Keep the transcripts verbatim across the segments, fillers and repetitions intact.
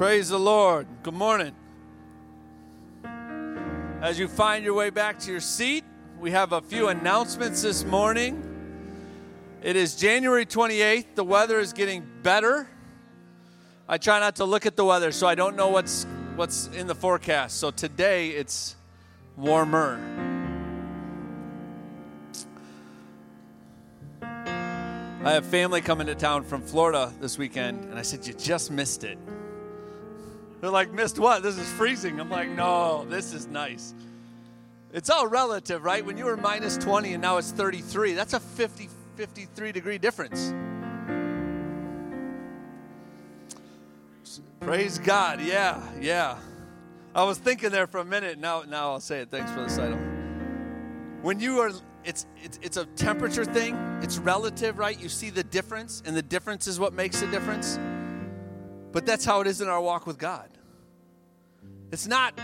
Praise the Lord. Good morning. As you find your way back to your seat, we have a few announcements this morning. It is January twenty-eighth. The weather is getting better. I try not to look at the weather, so I don't know what's what's in the forecast. So today it's warmer. I have family coming to town from Florida this weekend, and I said, you just missed it. They're like, missed what? This is freezing. I'm like, no, this is nice. It's all relative, right? When you were minus twenty and now it's thirty-three, that's a fifty, fifty-three degree difference. Praise God. Yeah, yeah. I was thinking there for a minute. Now now I'll say it. Thanks for the title. When you are... It's, it's it's a temperature thing. It's relative, right? You see the difference, and the difference is what makes the difference. But that's how it is in our walk with God. It's not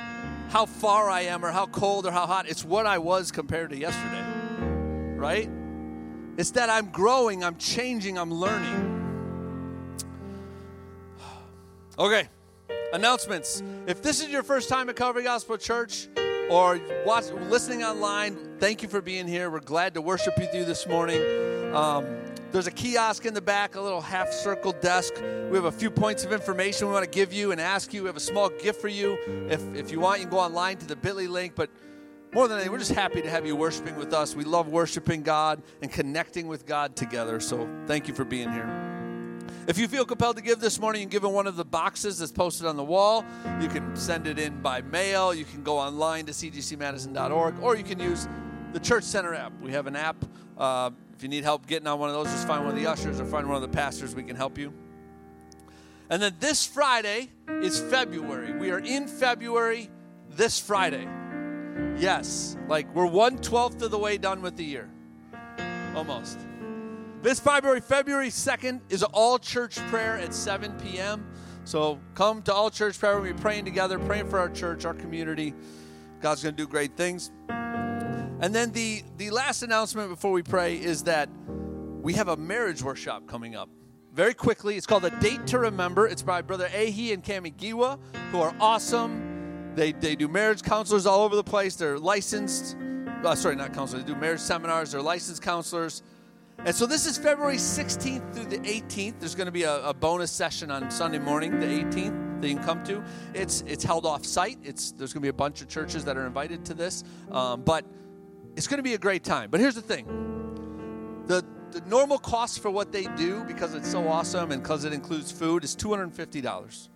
how far I am or how cold or how hot. It's what I was compared to yesterday, right? It's that I'm growing, I'm changing, I'm learning. Okay, announcements. If this is your first time at Calvary Gospel Church, or watch, listening online, thank you for being here. We're glad to worship with you this morning. Um, there's a kiosk in the back, a little half-circle desk. We have a few points of information we want to give you and ask you. We have a small gift for you. If if you want, you can go online to the bit dot l y link. But more than anything, we're just happy to have you worshiping with us. We love worshiping God and connecting with God together. So thank you for being here. If you feel compelled to give this morning, you can give in one of the boxes that's posted on the wall. You can send it in by mail. You can go online to c g c madison dot org, or you can use the Church Center app. We have an app. Uh, if you need help getting on one of those, just find one of the ushers or find one of the pastors. We can help you. And then this Friday is February. We are in February this Friday. Yes, like we're one twelfth of the way done with the year. Almost. This February, February second, is all church prayer at seven p.m. So come to all church prayer. We'll be praying together, praying for our church, our community. God's going to do great things. And then the, the last announcement before we pray is that we have a marriage workshop coming up very quickly. It's called A Date to Remember. It's by Brother Ahi and Kami Giwa, who are awesome. They, they do marriage counselors all over the place. They're licensed. Uh, sorry, not counselors. They do marriage seminars. They're licensed counselors. And so this is February sixteenth through the eighteenth. There's going to be a, a bonus session on Sunday morning, the eighteenth, that you can come to. It's it's held off-site. It's, there's going to be a bunch of churches that are invited to this. Um, but it's going to be a great time. But here's the thing. The, the normal cost for what they do, because it's so awesome and because it includes food, is two hundred fifty dollars.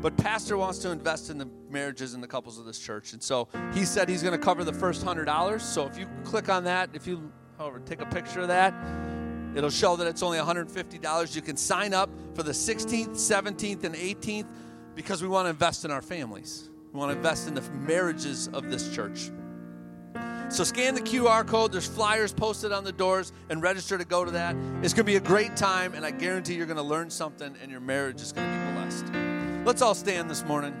But Pastor wants to invest in the marriages and the couples of this church. And so he said he's going to cover the first one hundred dollars. So if you click on that, if you... Over, take a picture of that. It'll show that it's only one hundred fifty dollars. You can sign up for the sixteenth, seventeenth, and eighteenth because we want to invest in our families. We want to invest in the marriages of this church. So scan the Q R code. There's flyers posted on the doors and register to go to that. It's going to be a great time, and I guarantee you're going to learn something, and your marriage is going to be blessed. Let's all stand this morning.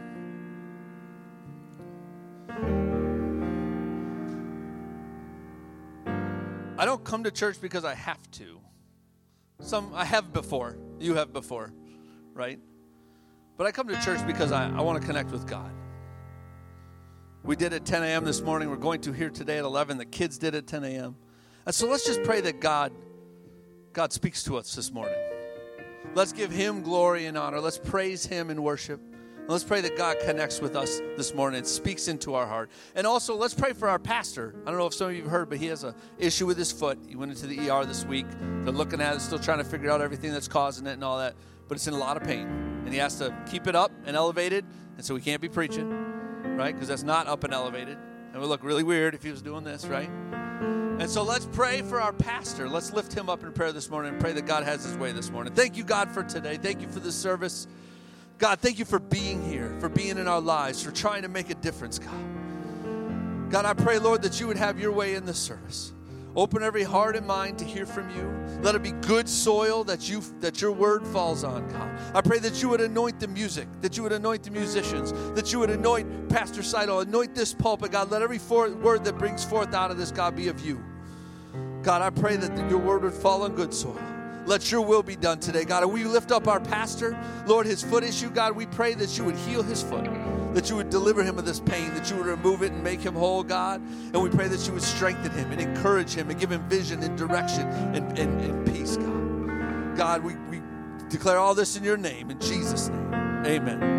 I don't come to church because I have to. Some I have before. You have before, right? But I come to church because I, I want to connect with God. We did at ten a.m. this morning. We're going to here today at eleven. The kids did at ten a.m. And so let's just pray that God, God speaks to us this morning. Let's give him glory and honor. Let's praise him and worship. And let's pray that God connects with us this morning and speaks into our heart. And also, let's pray for our pastor. I don't know if some of you have heard, but he has an issue with his foot. He went into the E R this week. They're looking at it, still trying to figure out everything that's causing it and all that. But it's in a lot of pain. And he has to keep it up and elevated. And so he can't be preaching, right? Because that's not up and elevated. And it would look really weird if he was doing this, right? And so let's pray for our pastor. Let's lift him up in prayer this morning and pray that God has his way this morning. Thank you, God, for today. Thank you for this service. God, thank you for being here, for being in our lives, for trying to make a difference, God. God, I pray, Lord, that you would have your way in this service. Open every heart and mind to hear from you. Let it be good soil that you that your word falls on, God. I pray that you would anoint the music, that you would anoint the musicians, that you would anoint Pastor Seidl, anoint this pulpit, God. Let every for- word that brings forth out of this, God, be of you. God, I pray that your word would fall on good soil. Let your will be done today, God. And we lift up our pastor, Lord, his foot issue, God. We pray that you would heal his foot, that you would deliver him of this pain, that you would remove it and make him whole, God. And we pray that you would strengthen him and encourage him and give him vision and direction and, and, and peace, God. God, we, we declare all this in your name, in Jesus' name. Amen.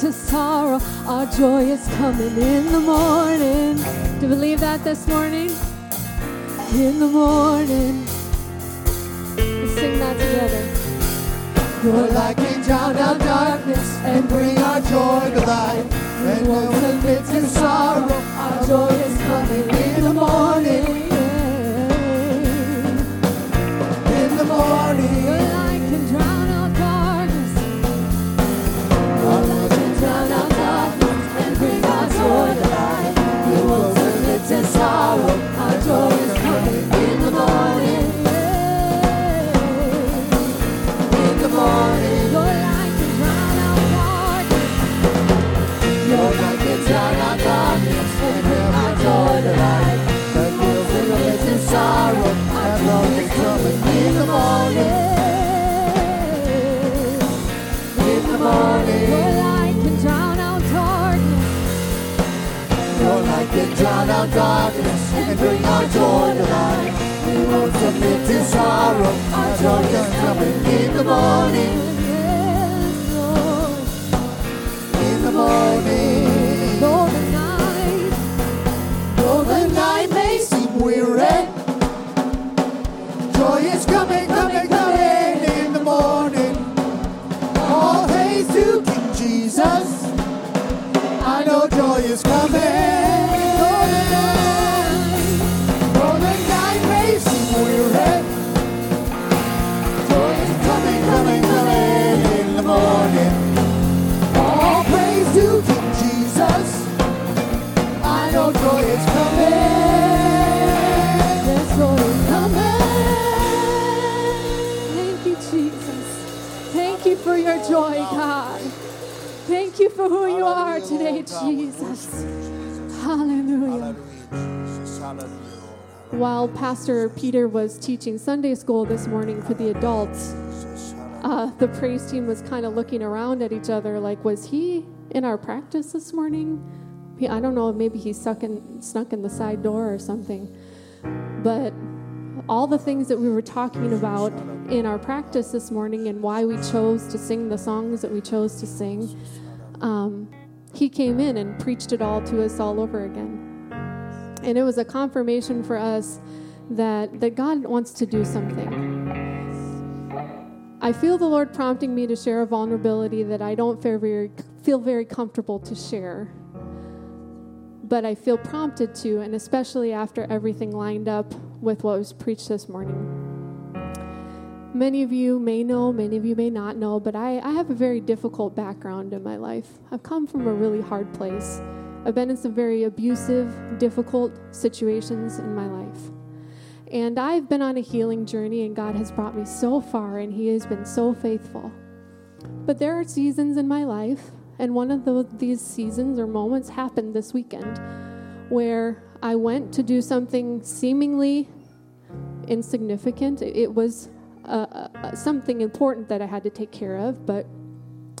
To sorrow, our joy is coming in the morning. Do you believe that this morning? In the morning, let's sing that together. Your light can drown out darkness and bring our joy to light. And won't submit to sorrow, our joy is coming in the morning. In the morning, your light can drown out darkness. And sorrow, our joy is coming in the morning. In the morning, your light can drown out darkness. Your light can drown out darkness and bring our joy to light. But we'll in sorrow, our joy is coming in the morning. In the morning, your light can drown out darkness. Your light can drown out darkness and bring our joy to light. We won't submit to sorrow, our joy is coming in the morning. Yes, Lord. In the morning, though the night, though the night may seem weary, joy is coming, coming, coming in the morning. All hail to King Jesus, I know joy is coming. Joy, God. Thank you for who you are today, Jesus. Hallelujah. While Pastor Peter was teaching Sunday school this morning for the adults, uh, the praise team was kind of looking around at each other like, was he in our practice this morning? He, I don't know, maybe he stuck in, snuck in the side door or something. But all the things that we were talking about in our practice this morning and why we chose to sing the songs that we chose to sing, um, he came in and preached it all to us all over again. And it was a confirmation for us that, that God wants to do something. I feel the Lord prompting me to share a vulnerability that I don't feel very, feel very comfortable to share. But I feel prompted to, and especially after everything lined up with what was preached this morning. Many of you may know, many of you may not know, but I, I have a very difficult background in my life. I've come from a really hard place. I've been in some very abusive, difficult situations in my life. And I've been on a healing journey, and God has brought me so far, and He has been so faithful. But there are seasons in my life, and one of the, these seasons or moments happened this weekend, where I went to do something seemingly insignificant. It was uh, uh, something important that I had to take care of, but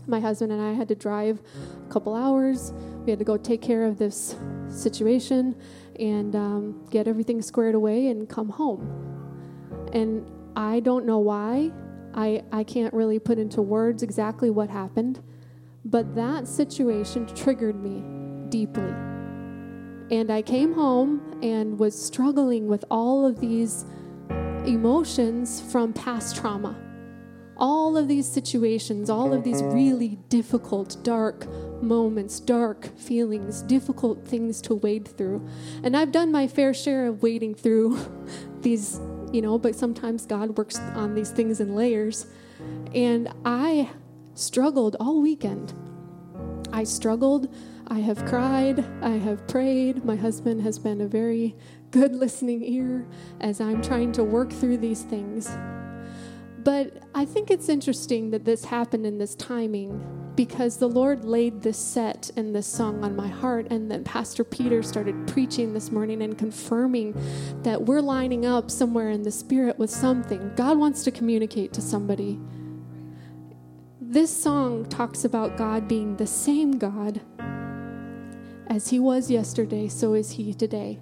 my husband and I had to drive a couple hours. We had to go take care of this situation and um, get everything squared away and come home. And I don't know why. I, I can't really put into words exactly what happened. But that situation triggered me deeply. And I came home and was struggling with all of these emotions from past trauma. All of these situations, all of these really difficult, dark moments, dark feelings, difficult things to wade through. And I've done my fair share of wading through these, you know, but sometimes God works on these things in layers. And I struggled all weekend. I struggled. I have cried. I have prayed. My husband has been a very good listening ear as I'm trying to work through these things. But I think it's interesting that this happened in this timing, because the Lord laid this set and this song on my heart, and then Pastor Peter started preaching this morning and confirming that we're lining up somewhere in the Spirit with something. God wants to communicate to somebody. This song talks about God being the same God as He was yesterday, so is He today.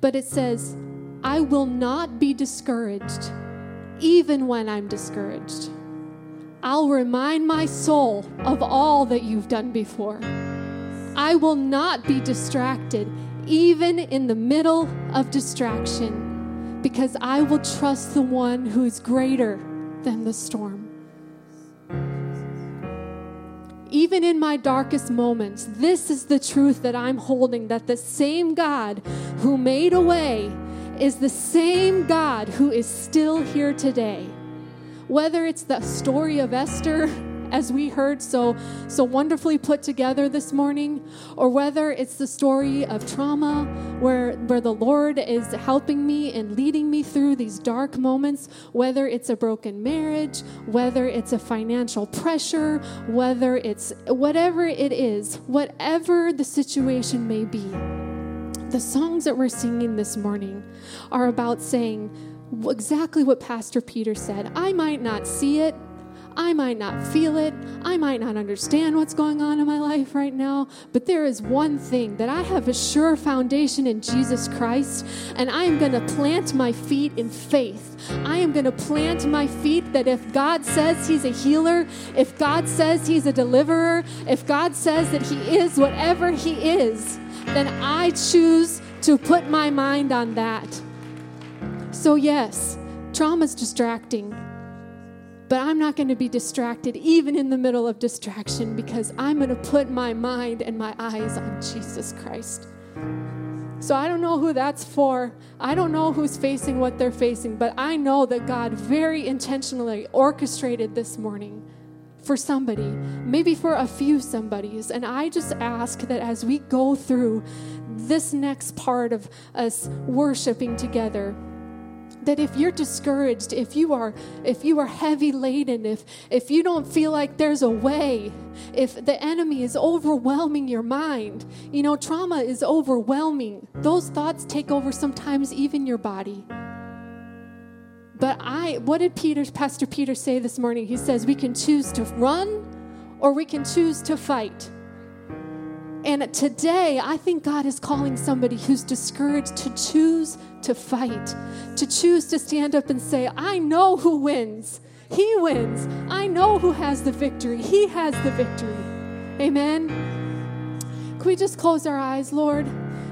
But it says, I will not be discouraged. Even when I'm discouraged, I'll remind my soul of all that you've done before. I will not be distracted, even in the middle of distraction, because I will trust the one who is greater than the storm. Even in my darkest moments, this is the truth that I'm holding, that the same God who made a way is the same God who is still here today. Whether it's the story of Esther, as we heard so, so wonderfully put together this morning, or whether it's the story of trauma, where, where the Lord is helping me and leading me through these dark moments, whether it's a broken marriage, whether it's a financial pressure, whether it's whatever it is, whatever the situation may be. The songs that we're singing this morning are about saying exactly what Pastor Peter said. I might not see it. I might not feel it. I might not understand what's going on in my life right now. But there is one thing, that I have a sure foundation in Jesus Christ, and I am going to plant my feet in faith. I am going to plant my feet that if God says He's a healer, if God says He's a deliverer, if God says that He is whatever He is, then I choose to put my mind on that. So yes, trauma's distracting, but I'm not going to be distracted even in the middle of distraction, because I'm going to put my mind and my eyes on Jesus Christ. So I don't know who that's for. I don't know who's facing what they're facing, but I know that God very intentionally orchestrated this morning for somebody, maybe for a few somebodies. And I just ask that as we go through this next part of us worshiping together, that if you're discouraged, if you are if you are heavy laden, if if you don't feel like there's a way, if the enemy is overwhelming your mind, you know, trauma is overwhelming. Those thoughts take over sometimes even your body. But I, what did Peter, Pastor Peter say this morning? He says, we can choose to run or we can choose to fight. And today, I think God is calling somebody who's discouraged to choose to fight, to choose to stand up and say, I know who wins. He wins. I know who has the victory. He has the victory. Amen. Can we just close our eyes, Lord?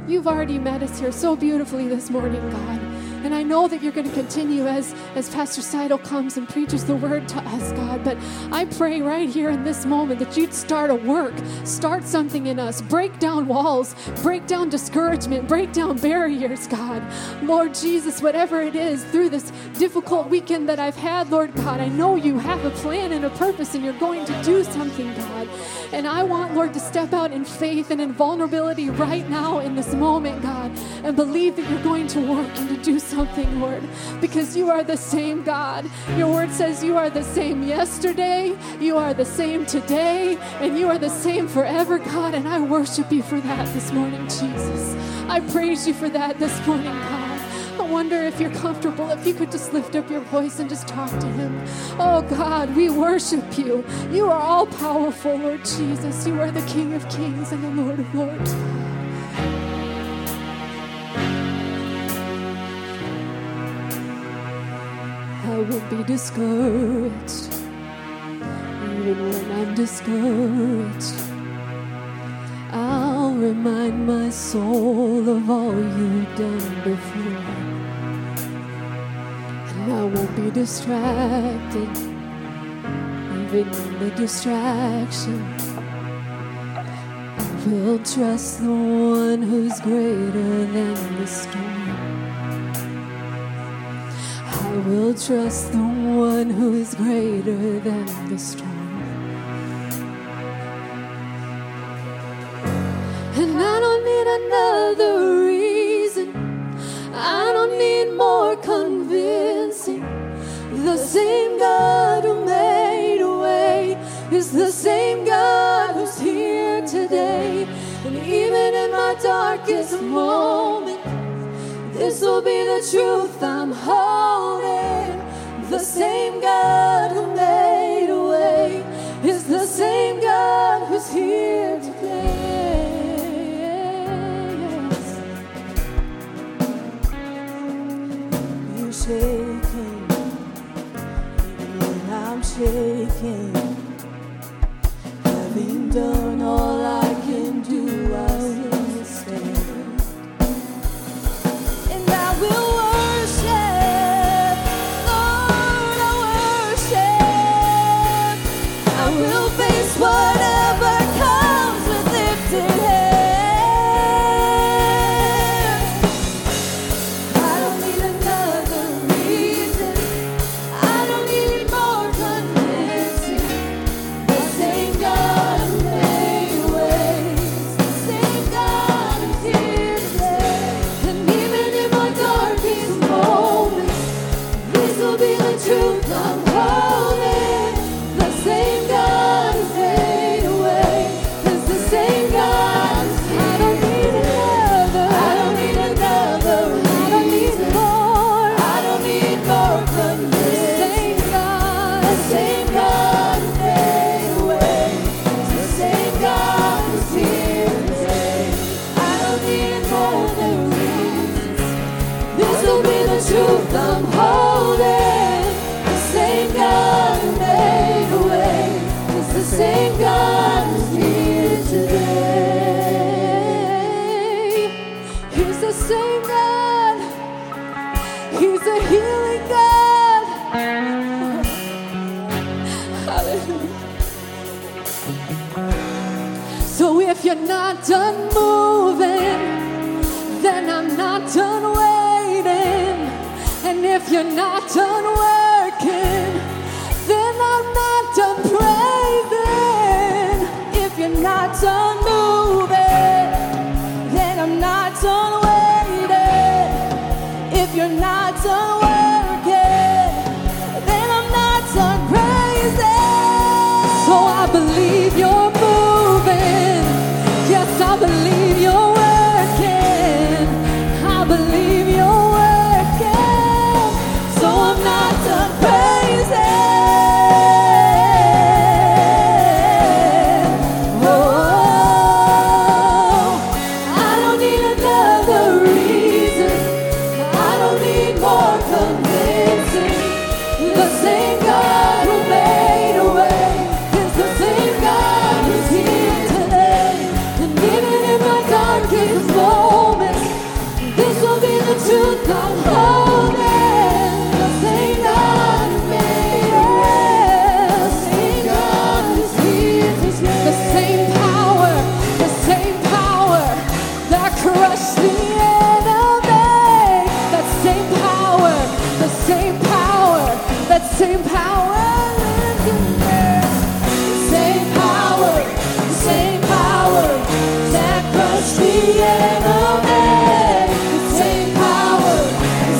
You've already met us here so beautifully this morning, God. And I know that you're going to continue as, as Pastor Seidl comes and preaches the word to us, God. But I pray right here in this moment that you'd start a work, start something in us, break down walls, break down discouragement, break down barriers, God. Lord Jesus, whatever it is, through this difficult weekend that I've had, Lord God, I know you have a plan and a purpose and you're going to do something, God. And I want, Lord, to step out in faith and in vulnerability right now in this moment, God, and believe that you're going to work and to do something. Something, Lord, because you are the same God. Your word says you are the same yesterday, you are the same today, and you are the same forever, God. And I worship you for that this morning, Jesus. I praise you for that this morning, God. I wonder if you're comfortable, if you could just lift up your voice and just talk to him. Oh God, we worship you. You are all powerful, Lord Jesus. You are the King of Kings and the Lord of Lords. I won't be discouraged, even when I'm discouraged. I'll remind my soul of all you've done before. And I won't be distracted, even in the distraction. I will trust the one who's greater than the storm. I will trust the one who is greater than the storm. And I don't need another reason. I don't need more convincing. The same God who made a way is the same God who's here today. And even in my darkest moment, this will be the truth I'm holding. The same God who made a way is the same God who's here today. Yes. You're shaking, even when I'm shaking. Having done all I can do, I will stand. We'll worship, Lord, I worship. I will face whatever comes with lifted hands. I don't need another reason. I don't need more convincing. The same God who made a way, the same God who's here today. And even in my darkest moments, this will be the truth I'm holding. The same God who made a way is the same God who's here. I don't need another. I don't need another. I don't need more. I don't need more convincing. The same God. The same God who made a way is the same God who's here today. I don't need more convincing. This will be the truth I'm holding. The same God who made a way is the same God who's here today. He's the same God. He's a healing God. Hallelujah. So if you're not done moving, then I'm not done waiting. And if you're not done working, then I'm not done praising. If you're not done moving, then I'm not done waiting. If you're not done waiting, Same power lives in me. Same power, same power that crushed the enemy. Same power,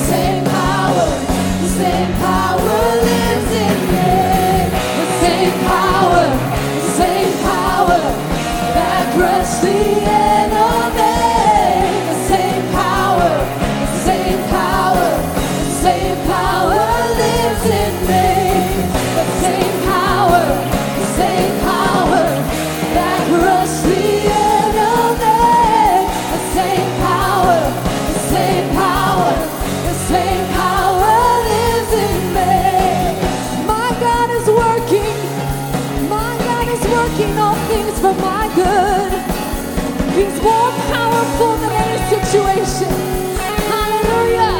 same power, same power lives in me. Same power, same power that crushed the enemy. Same power, same power, same power lives in me. The same power, the same power that crushed the enemy. The same power, the same power, the same power lives in me. My God is working. My God is working all things for my good. He's more powerful than any situation. Hallelujah.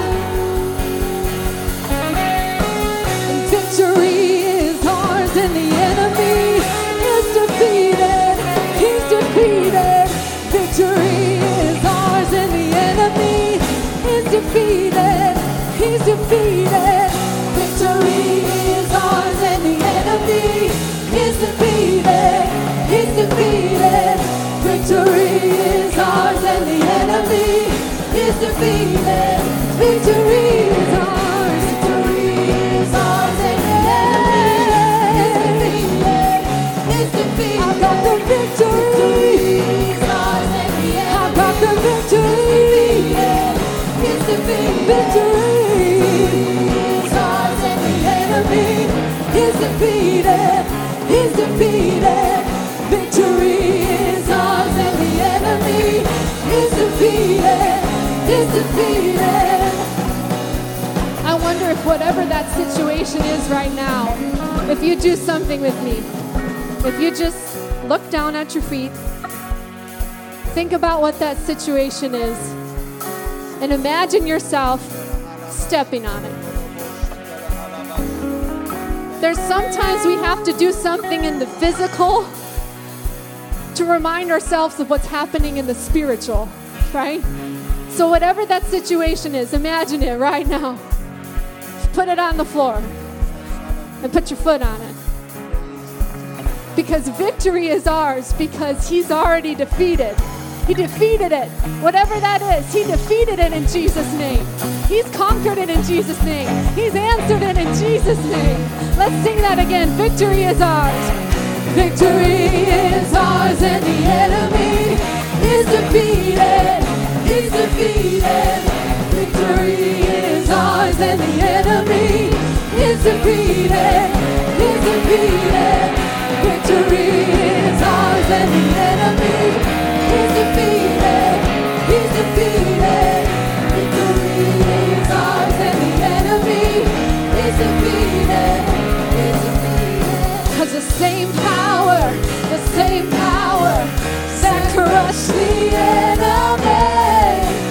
And victory is ours and the enemy is defeated. He's defeated. Victory is ours and the enemy is defeated. He's defeated. Victory is ours and the enemy is defeated. He's defeated. Victory is ours and the enemy is defeated. Victory is ours. Victory is ours and the enemy is defeated. Is defeated. I got the victory. Victory is ours and the enemy. I got the victory. Is defeated. Victory is ours and the enemy is defeated. Is defeated. Victory is ours and the enemy is defeated, is defeated. I wonder if whatever that situation is right now, if you do something with me, if you just look down at your feet, think about what that situation is, and imagine yourself stepping on it. There's sometimes we have to do something in the physical to remind ourselves of what's happening in the spiritual, right? So whatever that situation is, imagine it right now. Just put it on the floor and put your foot on it. Because victory is ours because he's already defeated. He defeated it. Whatever that is, he defeated it in Jesus' name. He's conquered it in Jesus' name. He's answered it in Jesus' name. Let's sing that again. Victory is ours. Victory is ours and the enemy is defeated, is defeated. Victory is ours and the enemy is defeated, is defeated. Victory is ours and the enemy is defeated, is defeated. Victory is ours and the enemy is defeated. Because the same power, the same power that crushed the enemy.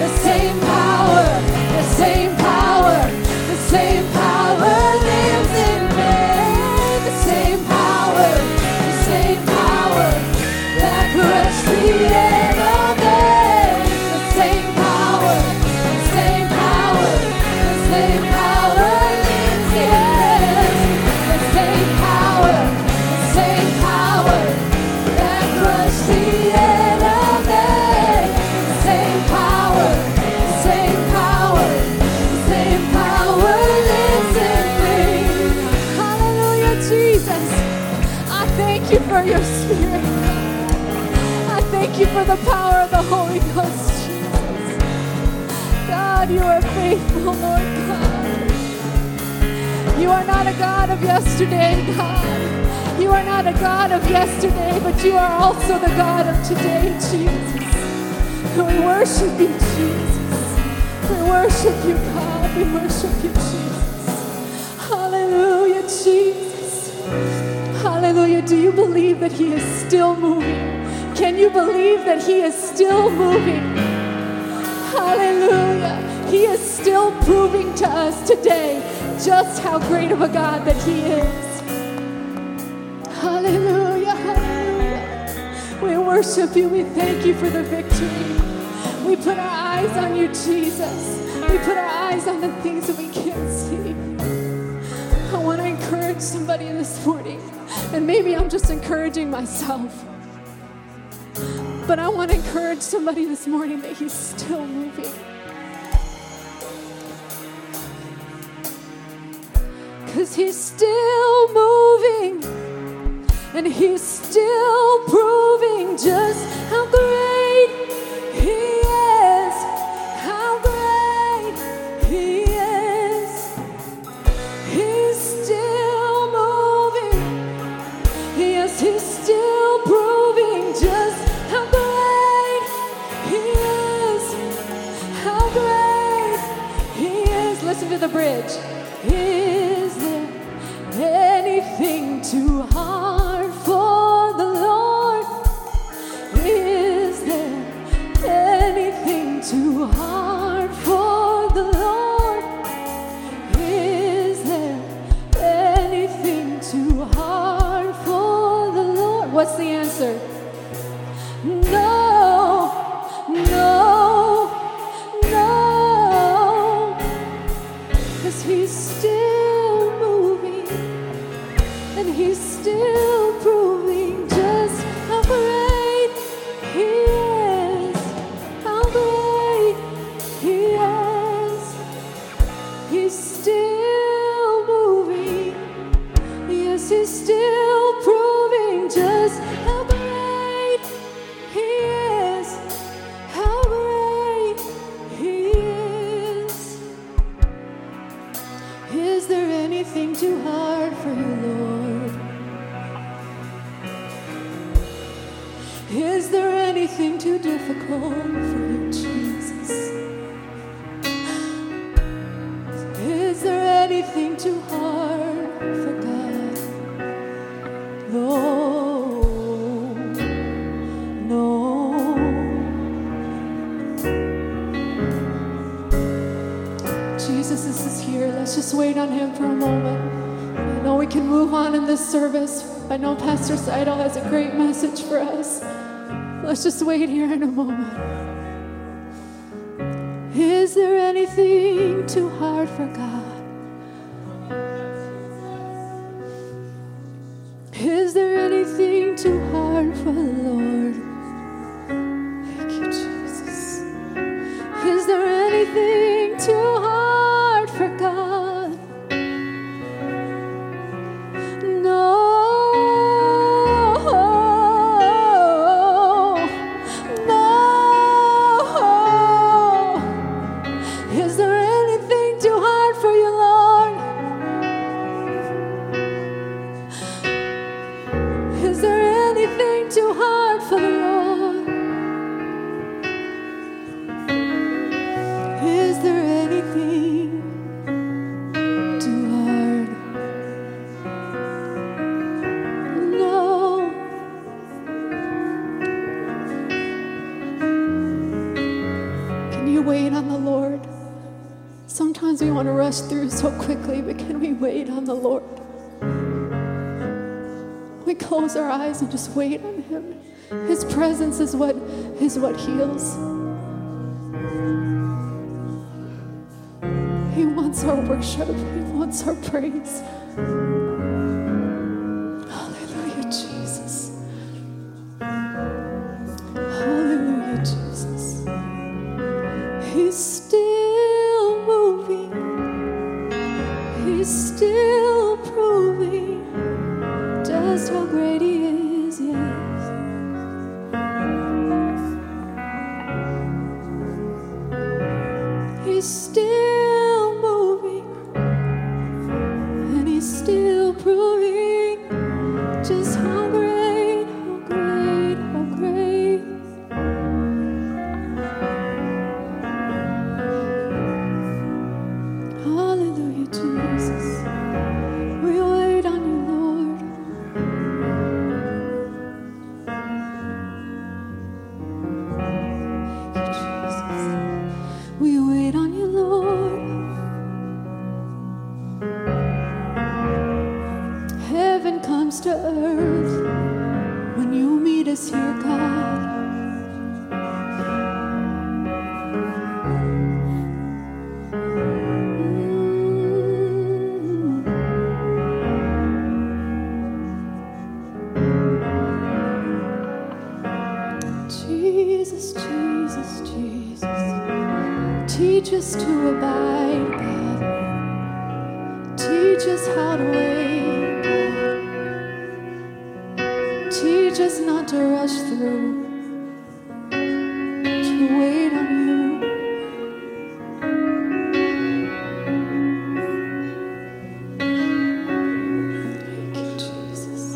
The same power, the same power, the same power lives in me. The same power, the same power that crushed the enemy. The same power, the same power, the same power lives in me. The same power. Same power that crushed the enemy. Same power, same power, same power lives in me. Hallelujah, Jesus. I thank you for your spirit. I thank you for the power of the Holy Ghost, Jesus. God, you are faithful, Lord God. You are not a God of yesterday, God. You are not a God of yesterday, but you are also the God of today, Jesus. We worship you, Jesus. We worship you, God. We worship you, Jesus. Hallelujah, Jesus. Hallelujah. Do you believe that he is still moving? Can you believe that he is still moving? Hallelujah. He is still proving to us today just how great of a God that he is. Hallelujah, hallelujah. We worship you. We thank you for the victory. We put our eyes on you, Jesus. We put our eyes on the things that we can't see. I want to encourage encourage somebody this morning, and maybe I'm just encouraging myself, but I want to encourage somebody this morning that he's still moving. Because he's still moving, and he's still proving just how great he is, how great he is. He's still moving, yes, he's still proving just how great he is, how great he is. Listen to the bridge. Is there anything too hard for the Lord? Is there anything too hard for the Lord? Is there anything too hard for the Lord? What's the answer? No, no. He's still moving, and he's still proving just how great he is, how great he is. He's still moving, yes, he's still proving just how great he is, how great he is. Is there anything too hard for you, Lord? Is there anything too difficult for you, Jesus? Is there anything too hard for God? No, no. Jesus is here. Let's just wait on him for a moment. I know we can move on in this service. I know Pastor Seidl has a great message for us. Let's just wait here in a moment. Is there anything too hard for God? Is there anything too hard for the Lord? Thank you, Jesus. Is there anything too hard? God, no, no. Is there anything too hard for you, Lord? Is there anything too hard for the Lord? Is there anything? Sometimes we want to rush through so quickly, but can we wait on the Lord? We close our eyes and just wait on him. His presence is what is what heals. He wants our worship. He wants our praise. Hallelujah, Jesus. Hallelujah, Jesus. He's still He's still proving just how great he is, yes. He's still moving, and he's still proving just how great, how great, how great. Hallelujah, Jesus. us to abide, God. Teach us how to wait, God. Teach us not to rush through, to wait on you. Thank you, Jesus.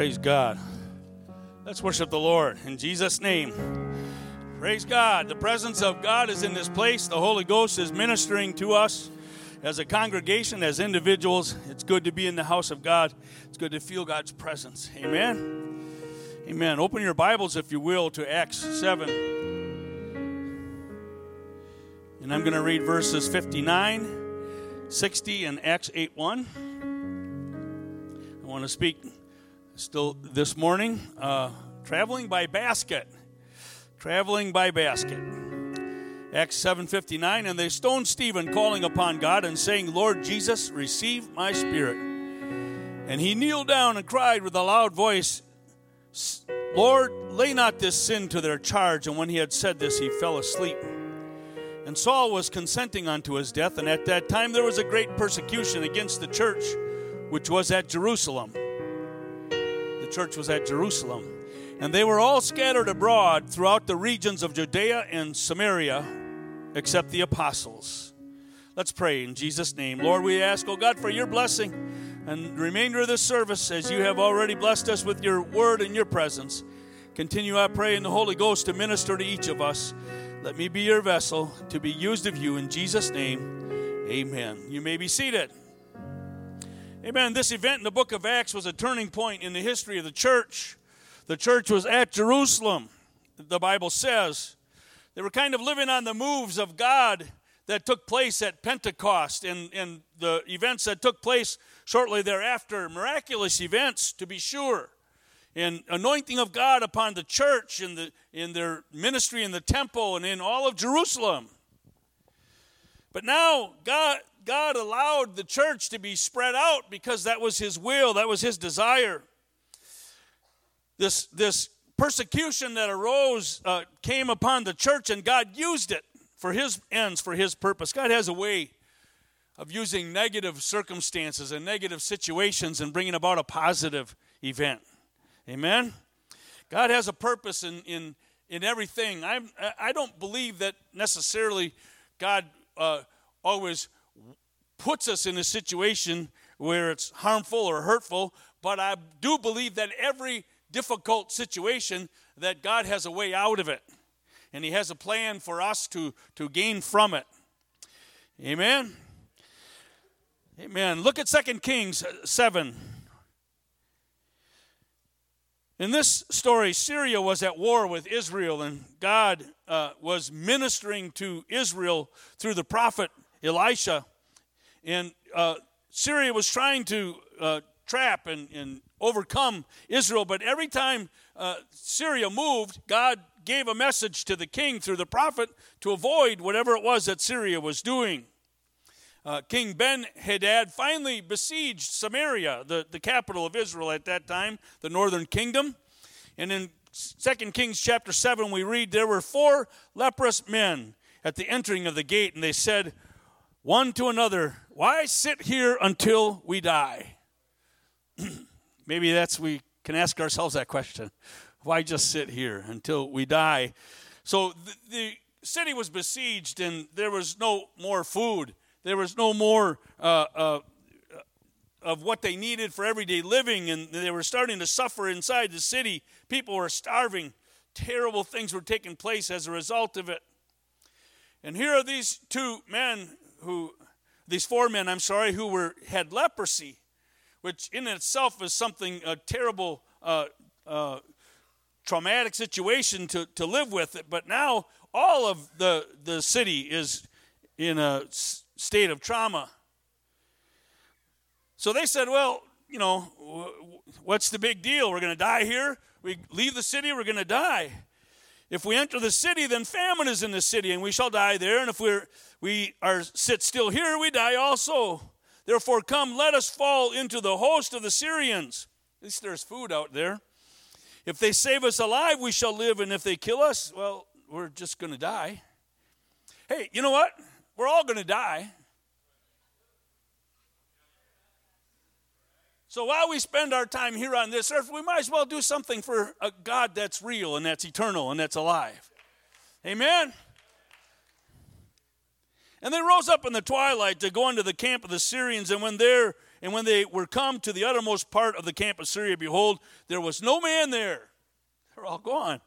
Praise God. Let's worship the Lord in Jesus' name. Praise God. The presence of God is in this place. The Holy Ghost is ministering to us as a congregation, as individuals. It's good to be in the house of God. It's good to feel God's presence. Amen. Amen. Open your Bibles, if you will, to Acts seven. And I'm going to read verses fifty-nine, sixty, and Acts eight one. I want to speak... Still this morning, uh, traveling by basket, traveling by basket. Acts seven fifty-nine, and they stoned Stephen, calling upon God and saying, Lord Jesus, receive my spirit. And he kneeled down and cried with a loud voice, Lord, lay not this sin to their charge. And when he had said this, he fell asleep. And Saul was consenting unto his death, and at that time there was a great persecution against the church, which was at Jerusalem. The church was at Jerusalem, and they were all scattered abroad throughout the regions of Judea and Samaria, except the apostles. Let's pray in Jesus' name. Lord, we ask, oh God, for your blessing and the remainder of this service, as you have already blessed us with your word and your presence. Continue, I pray, in the Holy Ghost to minister to each of us. Let me be your vessel to be used of you in Jesus' name. Amen. You may be seated. Amen. This event in the book of Acts was a turning point in the history of the church. The church was at Jerusalem, the Bible says. They were kind of living on the moves of God that took place at Pentecost and, and the events that took place shortly thereafter. Miraculous events, to be sure. And anointing of God upon the church in, the, in their ministry in the temple and in all of Jerusalem. But now, God... God allowed the church to be spread out because that was his will, that was his desire. This, this persecution that arose uh, came upon the church, and God used it for his ends, for his purpose. God has a way of using negative circumstances and negative situations and bringing about a positive event. Amen? God has a purpose in, in, in everything. I I don't believe that necessarily God uh, always puts us in a situation where it's harmful or hurtful, but I do believe that every difficult situation, that God has a way out of it, and he has a plan for us to, to gain from it. Amen? Amen. Look at Second Kings seven. In this story, Syria was at war with Israel, and God uh, was ministering to Israel through the prophet Elisha. And uh, Syria was trying to uh, trap and, and overcome Israel, but every time uh, Syria moved, God gave a message to the king through the prophet to avoid whatever it was that Syria was doing. Uh, King Ben-Hadad finally besieged Samaria, the, the capital of Israel at that time, the northern kingdom. And in Second Kings chapter seven, we read, there were four leprous men at the entering of the gate, and they said one to another, why sit here until we die? Maybe that's, we can ask ourselves that question. Why just sit here until we die? So the, the city was besieged, and there was no more food. There was no more uh, uh, of what they needed for everyday living, and they were starting to suffer inside the city. People were starving. Terrible things were taking place as a result of it. And here are these two men who, these four men, I'm sorry, who were had leprosy, which in itself is something, a terrible, uh, uh, traumatic situation to, to live with. It. But now all of the, the city is in a state of trauma. So they said, well, you know, what's the big deal? We're going to die here. We leave the city, we're going to die. If we enter the city, then famine is in the city, and we shall die there. And if we're, we are sit still here, we die also. Therefore, come, let us fall into the host of the Syrians. At least there's food out there. If they save us alive, we shall live. And if they kill us, well, we're just going to die. Hey, you know what? We're all going to die. So while we spend our time here on this earth, we might as well do something for a God that's real and that's eternal and that's alive. Amen? And they rose up in the twilight to go into the camp of the Syrians, and when they're and when they were come to the uttermost part of the camp of Syria, behold, there was no man there. They're all gone.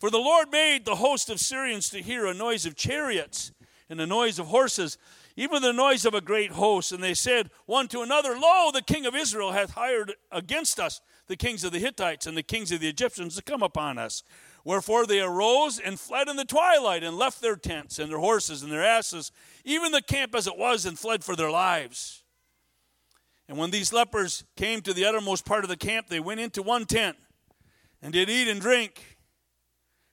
For the Lord made the host of Syrians to hear a noise of chariots and the noise of horses, even the noise of a great host. And they said one to another, lo, the king of Israel hath hired against us the kings of the Hittites and the kings of the Egyptians to come upon us. Wherefore they arose and fled in the twilight and left their tents and their horses and their asses, even the camp as it was, and fled for their lives. And when these lepers came to the uttermost part of the camp, they went into one tent and did eat and drink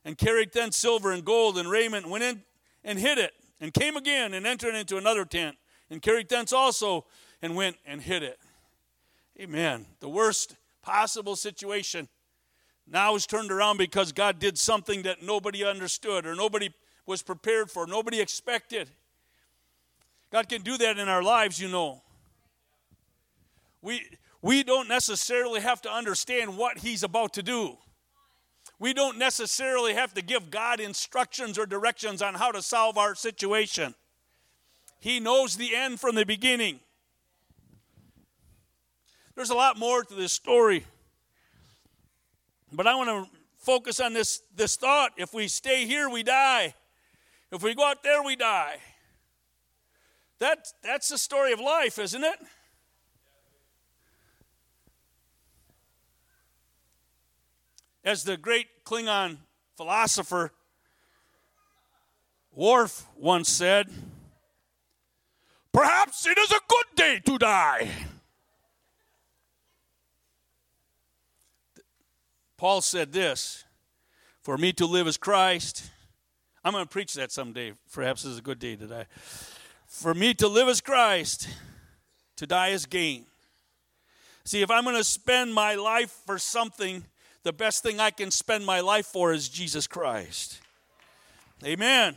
and carried thence silver and gold and raiment, and went in and hid it. And came again and entered into another tent and carried thence also and went and hid it. Amen. The worst possible situation now is turned around because God did something that nobody understood or nobody was prepared for, nobody expected. God can do that in our lives, you know. We, we don't necessarily have to understand what he's about to do. We don't necessarily have to give God instructions or directions on how to solve our situation. He knows the end from the beginning. There's a lot more to this story, but I want to focus on this, this thought. If we stay here, we die. If we go out there, we die. That, that's the story of life, isn't it? As the great Klingon philosopher Worf once said, perhaps it is a good day to die. Paul said this, for me to live is Christ. I'm going to preach that someday. Perhaps it is a good day to die. For me to live is Christ, to die is gain. See, if I'm going to spend my life for something, the best thing I can spend my life for is Jesus Christ. Amen.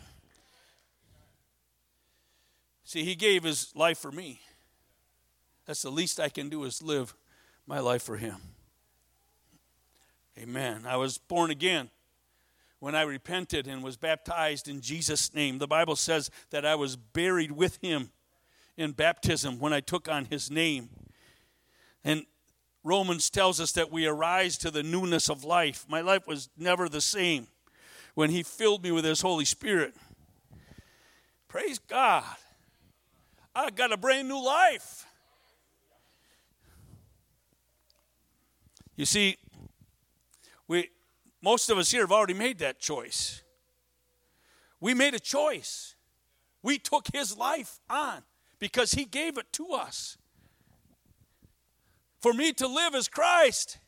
See, he gave his life for me. That's the least I can do is live my life for him. Amen. I was born again when I repented and was baptized in Jesus' name. The Bible says that I was buried with him in baptism when I took on his name. And Romans tells us that we arise to the newness of life. My life was never the same when he filled me with his Holy Spirit. Praise God. I got a brand new life. You see, we most of us here have already made that choice. We made a choice. We took his life on because he gave it to us. For me to live is Christ.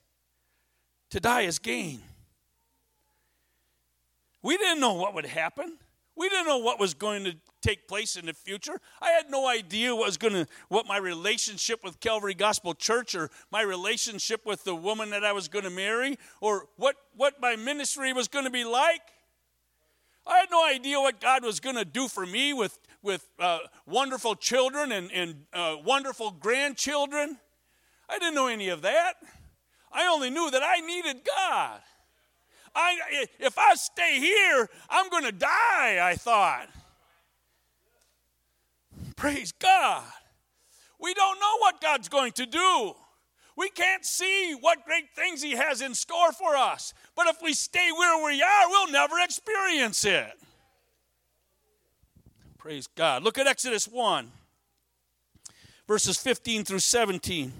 To die is gain. We didn't know what would happen. We didn't know what was going to take place in the future. I had no idea what was going to, what my relationship with Calvary Gospel Church or my relationship with the woman that I was going to marry or what, what my ministry was going to be like. I had no idea what God was going to do for me with, with uh, wonderful children and, and uh, wonderful grandchildren. I didn't know any of that. I only knew that I needed God. I, if I stay here, I'm going to die, I thought. Praise God. We don't know what God's going to do. We can't see what great things he has in store for us. But if we stay where we are, we'll never experience it. Praise God. Look at Exodus one, verses fifteen through seventeen.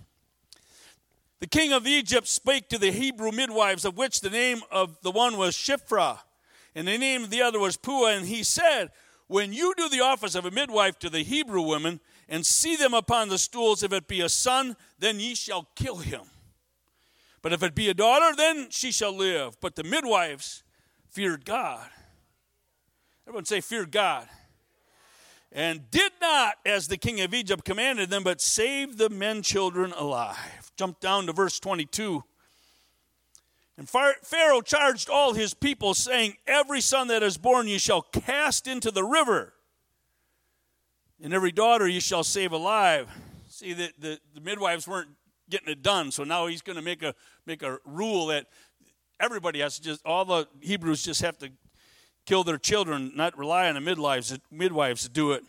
The king of Egypt spake to the Hebrew midwives, of which the name of the one was Shiphrah, and the name of the other was Puah. And he said, when you do the office of a midwife to the Hebrew women, and see them upon the stools, if it be a son, then ye shall kill him. But if it be a daughter, then she shall live. But the midwives feared God. Everyone say, feared God. And did not, as the king of Egypt commanded them, but saved the men children alive. Jump down to verse twenty-two. And Pharaoh charged all his people, saying, every son that is born you shall cast into the river, and every daughter you shall save alive. See, the, the, the midwives weren't getting it done, so now he's going to make a make a rule that everybody has to just, all the Hebrews just have to kill their children, not rely on the midwives, midwives to do it.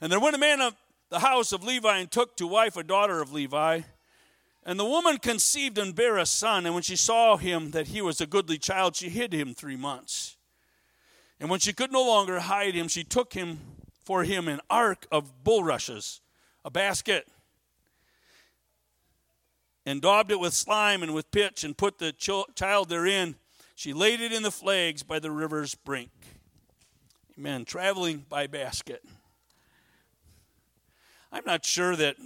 And there went a man of the house of Levi and took to wife a daughter of Levi. And the woman conceived and bare a son, and when she saw him that he was a goodly child, she hid him three months. And when she could no longer hide him, she took him for him an ark of bulrushes, a basket, and daubed it with slime and with pitch, and put the child therein. She laid it in the flags by the river's brink. Amen. Traveling by basket. I'm not sure that,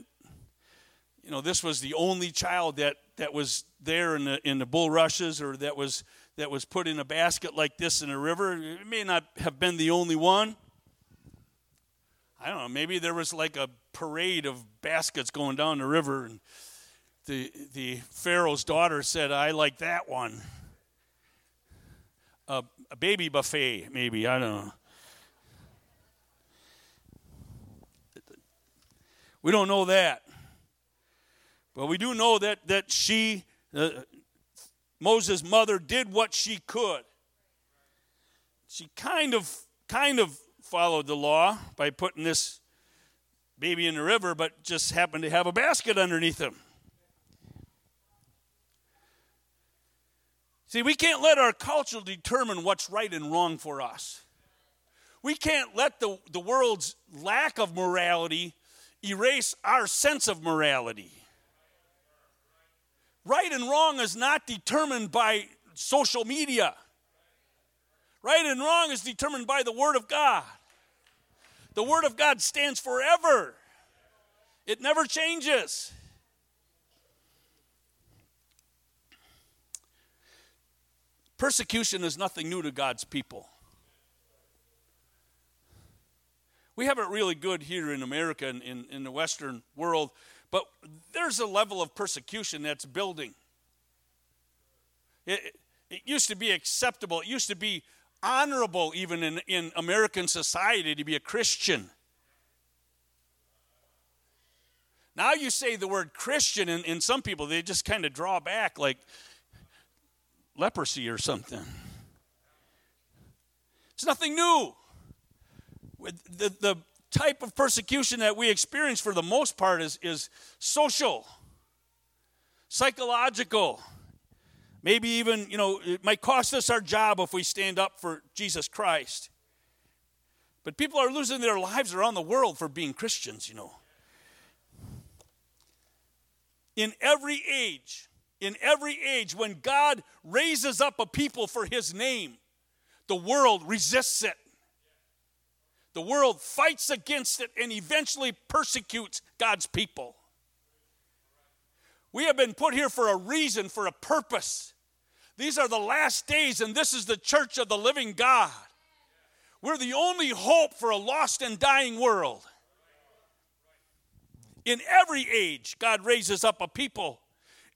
you know, this was the only child that, that was there in the in the bulrushes, or that was that was put in a basket like this in a river. It may not have been the only one. I don't know. Maybe there was like a parade of baskets going down the river, and the the Pharaoh's daughter said, "I like that one." A, a baby buffet, maybe. I don't know. We don't know that. But we do know that, that she, uh, Moses' mother, did what she could. She kind of kind of followed the law by putting this baby in the river, but just happened to have a basket underneath him. See, we can't let our culture determine what's right and wrong for us. We can't let the, the world's lack of morality erase our sense of morality. Right and wrong is not determined by social media. Right and wrong is determined by the Word of God. The Word of God stands forever. It never changes. Persecution is nothing new to God's people. We have it really good here in America and in, in the Western world, but there's a level of persecution that's building. It, it used to be acceptable. It used to be honorable even in, in American society to be a Christian. Now you say the word Christian, and, and some people, they just kind of draw back like leprosy or something. It's nothing new. The, the type of persecution that we experience for the most part is, is social. psychological. Maybe even, you know, it might cost us our job if we stand up for Jesus Christ. But people are losing their lives around the world for being Christians, you know. In every age, in every age, when God raises up a people for his name, the world resists it. The world fights against it and eventually persecutes God's people. We have been put here for a reason, for a purpose. These are the last days, and this is the church of the living God. We're the only hope for a lost and dying world. In every age, God raises up a people,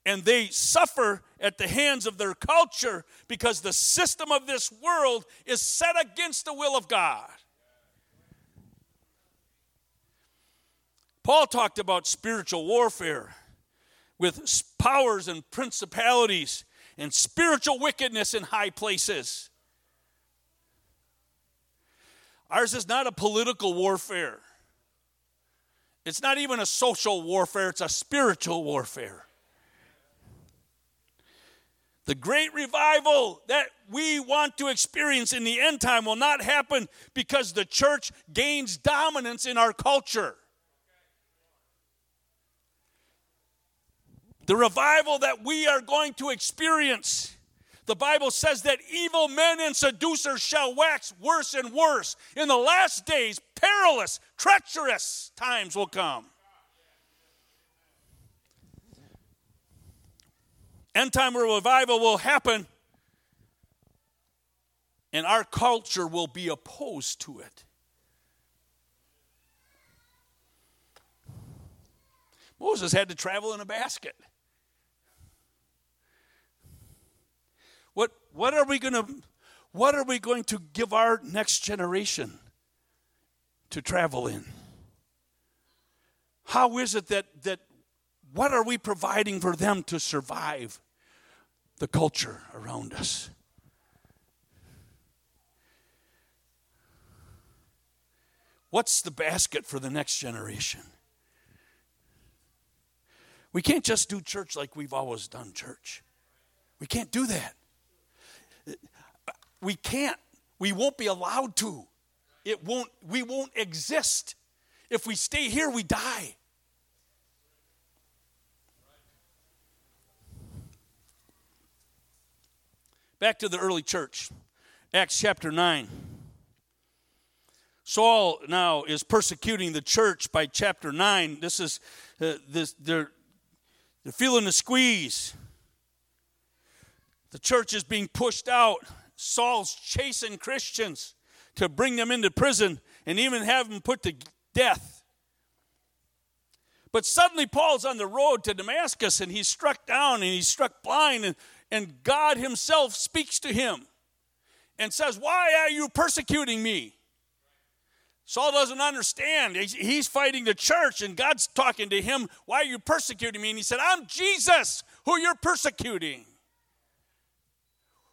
and they suffer at the hands of their culture because the system of this world is set against the will of God. Paul talked about spiritual warfare with powers and principalities and spiritual wickedness in high places. Ours is not a political warfare. It's not even a social warfare. It's a spiritual warfare. The great revival that we want to experience in the end time will not happen because the church gains dominance in our culture. The revival that we are going to experience, the Bible says that evil men and seducers shall wax worse and worse. In the last days, perilous, treacherous times will come. End time revival will happen, and our culture will be opposed to it. Moses had to travel in a basket. What, what are we going to, what are we going to give our next generation to travel in? How is it that, that what are we providing for them to survive the culture around us? What's the basket for the next generation? We can't just do church like we've always done church. We can't do that. We can't. We won't be allowed to. It won't. We won't exist. If we stay here, we die. Back to the early church. Acts chapter nine. Saul now is persecuting the church by chapter nine. This is, uh, this, they're, they're feeling the squeeze. The church is being pushed out. Saul's chasing Christians to bring them into prison and even have them put to death. But suddenly Paul's on the road to Damascus, and he's struck down, and he's struck blind, and, and God himself speaks to him and says, "Why are you persecuting me?" Saul doesn't understand. He's fighting the church, and God's talking to him, "Why are you persecuting me?" And he said, "I'm Jesus, who you're persecuting."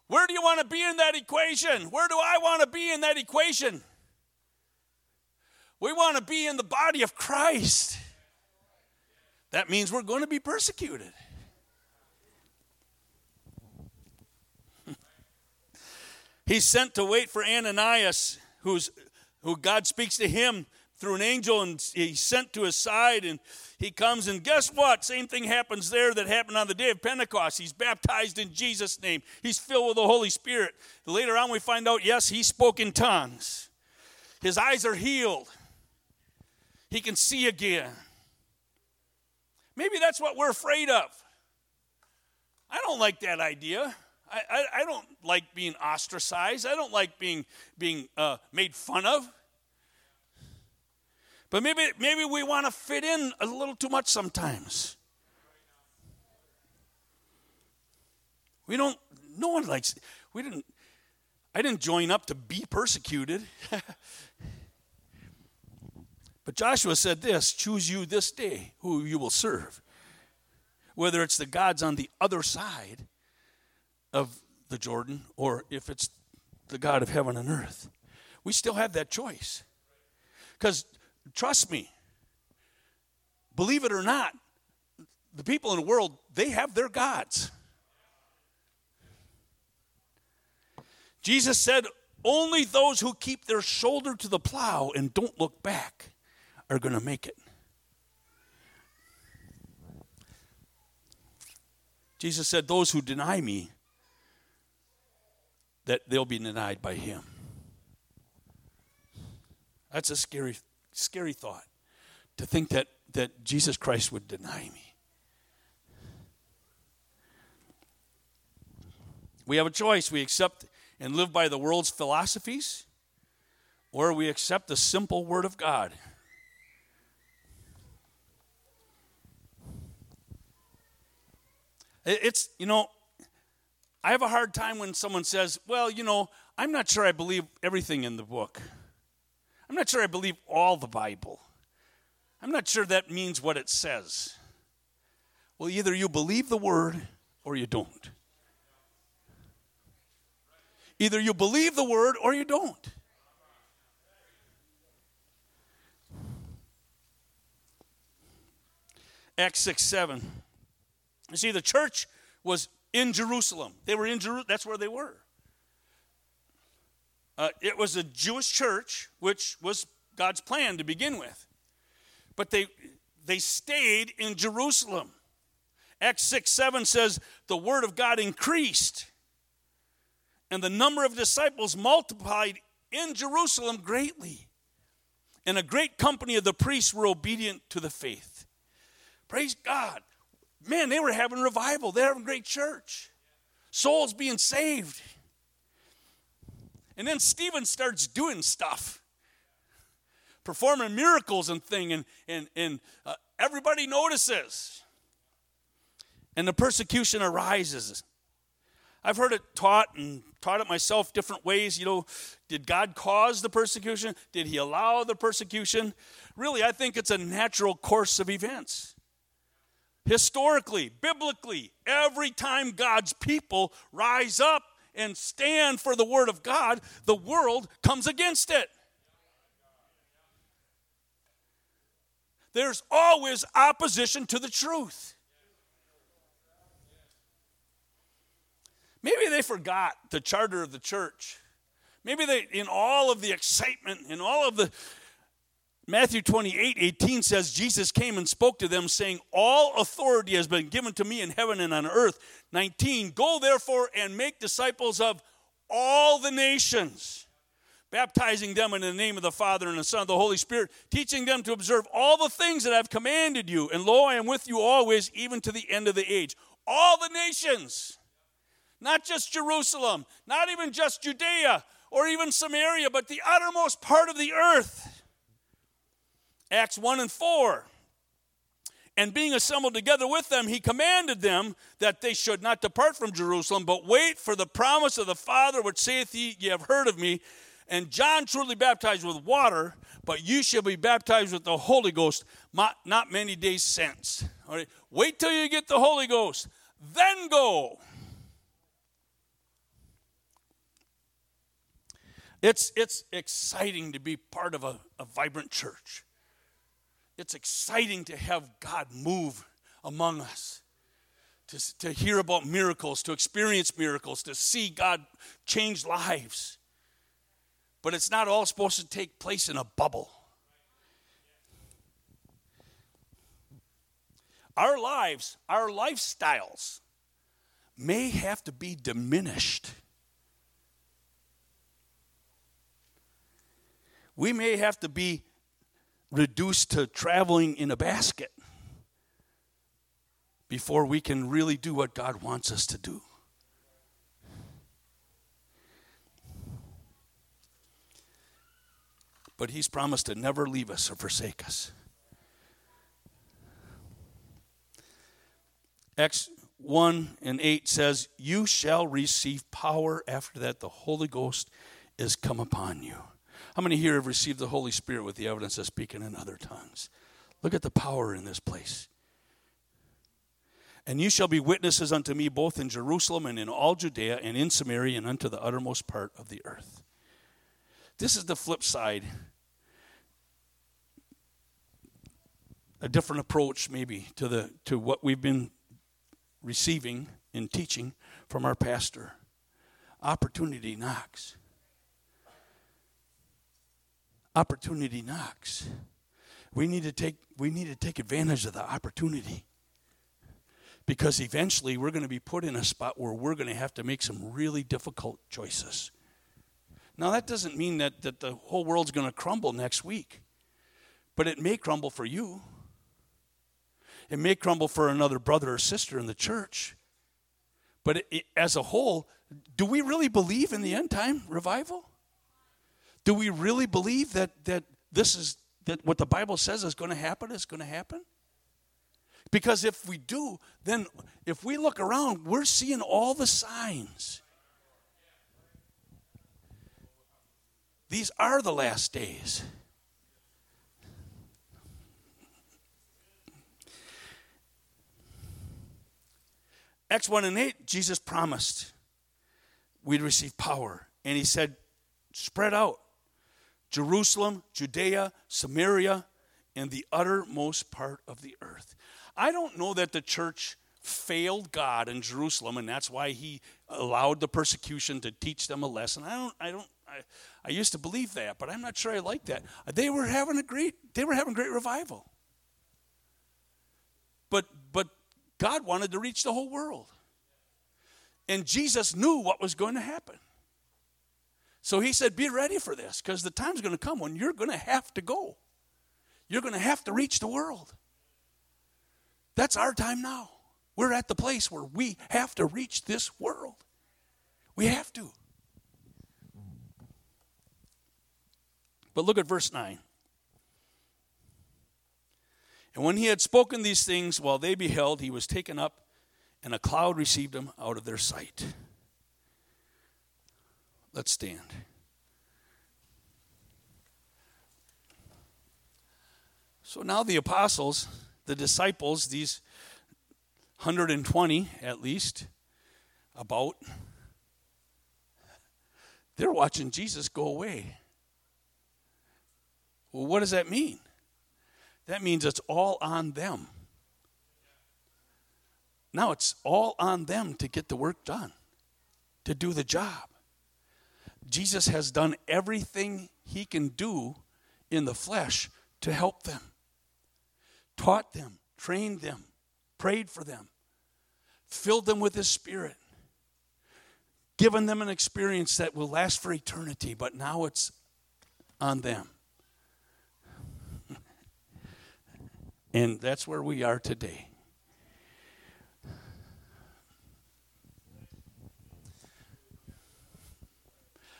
Where do you want to be in that equation? Where do I want to be in that equation? We want to be in the body of Christ. That means we're going to be persecuted. He's sent to wait for Ananias, who's, who God speaks to him through an angel, and he's sent to his side, and he comes, and guess what? Same thing happens there that happened on the day of Pentecost. He's baptized in Jesus' name. He's filled with the Holy Spirit. Later on we find out, yes, he spoke in tongues. His eyes are healed. He can see again. Maybe that's what we're afraid of. I don't like that idea. I, I, I don't like being ostracized. I don't like being, being uh, made fun of. But maybe maybe we want to fit in a little too much sometimes. We don't, no one likes, we didn't, I didn't join up to be persecuted. But Joshua said this, "Choose you this day who you will serve." Whether it's the gods on the other side of the Jordan or if it's the God of heaven and earth. We still have that choice. Because trust me, believe it or not, the people in the world, they have their gods. Jesus said, only those who keep their shoulder to the plow and don't look back are going to make it. Jesus said, those who deny me, that they'll be denied by him. That's a scary, scary thought, to think that, that Jesus Christ would deny me. We have a choice. We accept and live by the world's philosophies, or we accept the simple word of God. It's, you know, I have a hard time when someone says, well, you know, I'm not sure I believe everything in the book. I'm not sure I believe all the Bible. I'm not sure that means what it says. Well, either you believe the word or you don't. Either you believe the word or you don't. Acts six seven. You see, the church was in Jerusalem. They were in Jerusalem. That's where they were. Uh, it was a Jewish church, which was God's plan to begin with. But they they stayed in Jerusalem. Acts six seven says, the word of God increased, and the number of disciples multiplied in Jerusalem greatly. And a great company of the priests were obedient to the faith. Praise God. Man, they were having revival. They were having a great church. Souls being saved. And then Stephen starts doing stuff. Performing miracles and thing. And, and, and uh, everybody notices. And the persecution arises. I've heard it taught and taught it myself different ways. You know, did God cause the persecution? Did he allow the persecution? Really, I think it's a natural course of events. Historically, biblically, every time God's people rise up and stand for the word of God, the world comes against it. There's always opposition to the truth. Maybe they forgot the charter of the church. Maybe they, in all of the excitement, in all of the... Matthew twenty-eight eighteen says, Jesus came and spoke to them, saying, all authority has been given to me in heaven and on earth. nineteen, go therefore and make disciples of all the nations, baptizing them in the name of the Father and the Son and the Holy Spirit, teaching them to observe all the things that I've commanded you. And lo, I am with you always, even to the end of the age. All the nations, not just Jerusalem, not even just Judea or even Samaria, but the uttermost part of the earth. Acts one and four, and being assembled together with them, he commanded them that they should not depart from Jerusalem, but wait for the promise of the Father, which saith he, ye have heard of me. And John truly baptized with water, but you shall be baptized with the Holy Ghost not many days since. All right, wait till you get the Holy Ghost, then go. It's, it's exciting to be part of a, a vibrant church. It's exciting to have God move among us, to, to hear about miracles, to experience miracles, to see God change lives. But it's not all supposed to take place in a bubble. Our lives, our lifestyles may have to be diminished. We may have to be reduced to traveling in a basket before we can really do what God wants us to do. But he's promised to never leave us or forsake us. Acts one and eight says, you shall receive power after that the Holy Ghost is come upon you. How many here have received the Holy Spirit with the evidence of speaking in other tongues? Look at the power in this place. And you shall be witnesses unto me both in Jerusalem and in all Judea and in Samaria and unto the uttermost part of the earth. This is the flip side a different approach maybe to the to what we've been receiving and teaching from our pastor. Opportunity knocks. Opportunity knocks. We need to take we need to take advantage of the opportunity, because eventually we're going to be put in a spot where we're going to have to make some really difficult choices. Now, that doesn't mean that, that the whole world's going to crumble next week, but it may crumble for you. It may crumble for another brother or sister in the church. But it, it, as a whole, do we really believe in the end time revival? Do we really believe that that this is that what the Bible says is going to happen is going to happen? Because if we do, then if we look around, we're seeing all the signs. These are the last days. Acts one and eight, Jesus promised we'd receive power. And he said, spread out. Jerusalem, Judea, Samaria, and the uttermost part of the earth. I don't know that the church failed God in Jerusalem, and that's why he allowed the persecution to teach them a lesson. I don't, I don't, I, I used to believe that, but I'm not sure I like that. They were having a great, they were having great revival. But, but God wanted to reach the whole world. And Jesus knew what was going to happen. So he said, be ready for this, because the time's going to come when you're going to have to go. You're going to have to reach the world. That's our time now. We're at the place where we have to reach this world. We have to. But look at verse nine. And when he had spoken these things, while they beheld, he was taken up, and a cloud received him out of their sight. Let's stand. So now the apostles, the disciples, these one hundred twenty at least, about, they're watching Jesus go away. Well, what does that mean? That means it's all on them. Now it's all on them to get the work done, to do the job. Jesus has done everything he can do in the flesh to help them. Taught them, trained them, prayed for them, filled them with his Spirit, given them an experience that will last for eternity, but now it's on them. And that's where we are today.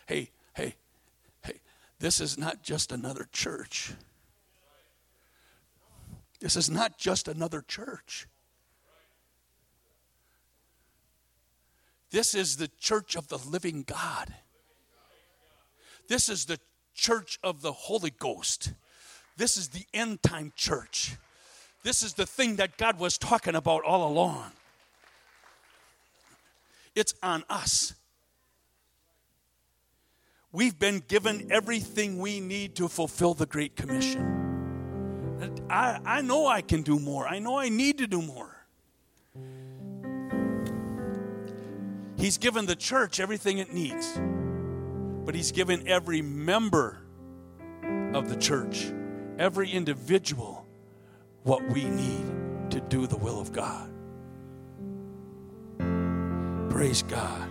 Hey, hey, hey, this is not just another church. This is not just another church. This is the church of the living God. This is the church of the Holy Ghost. This is the end time church. This is the thing that God was talking about all along. It's on us. We've been given everything we need to fulfill the Great Commission. I, I know I can do more. I know I need to do more. He's given the church everything it needs, but he's given every member of the church, every individual, what we need to do the will of God. Praise God.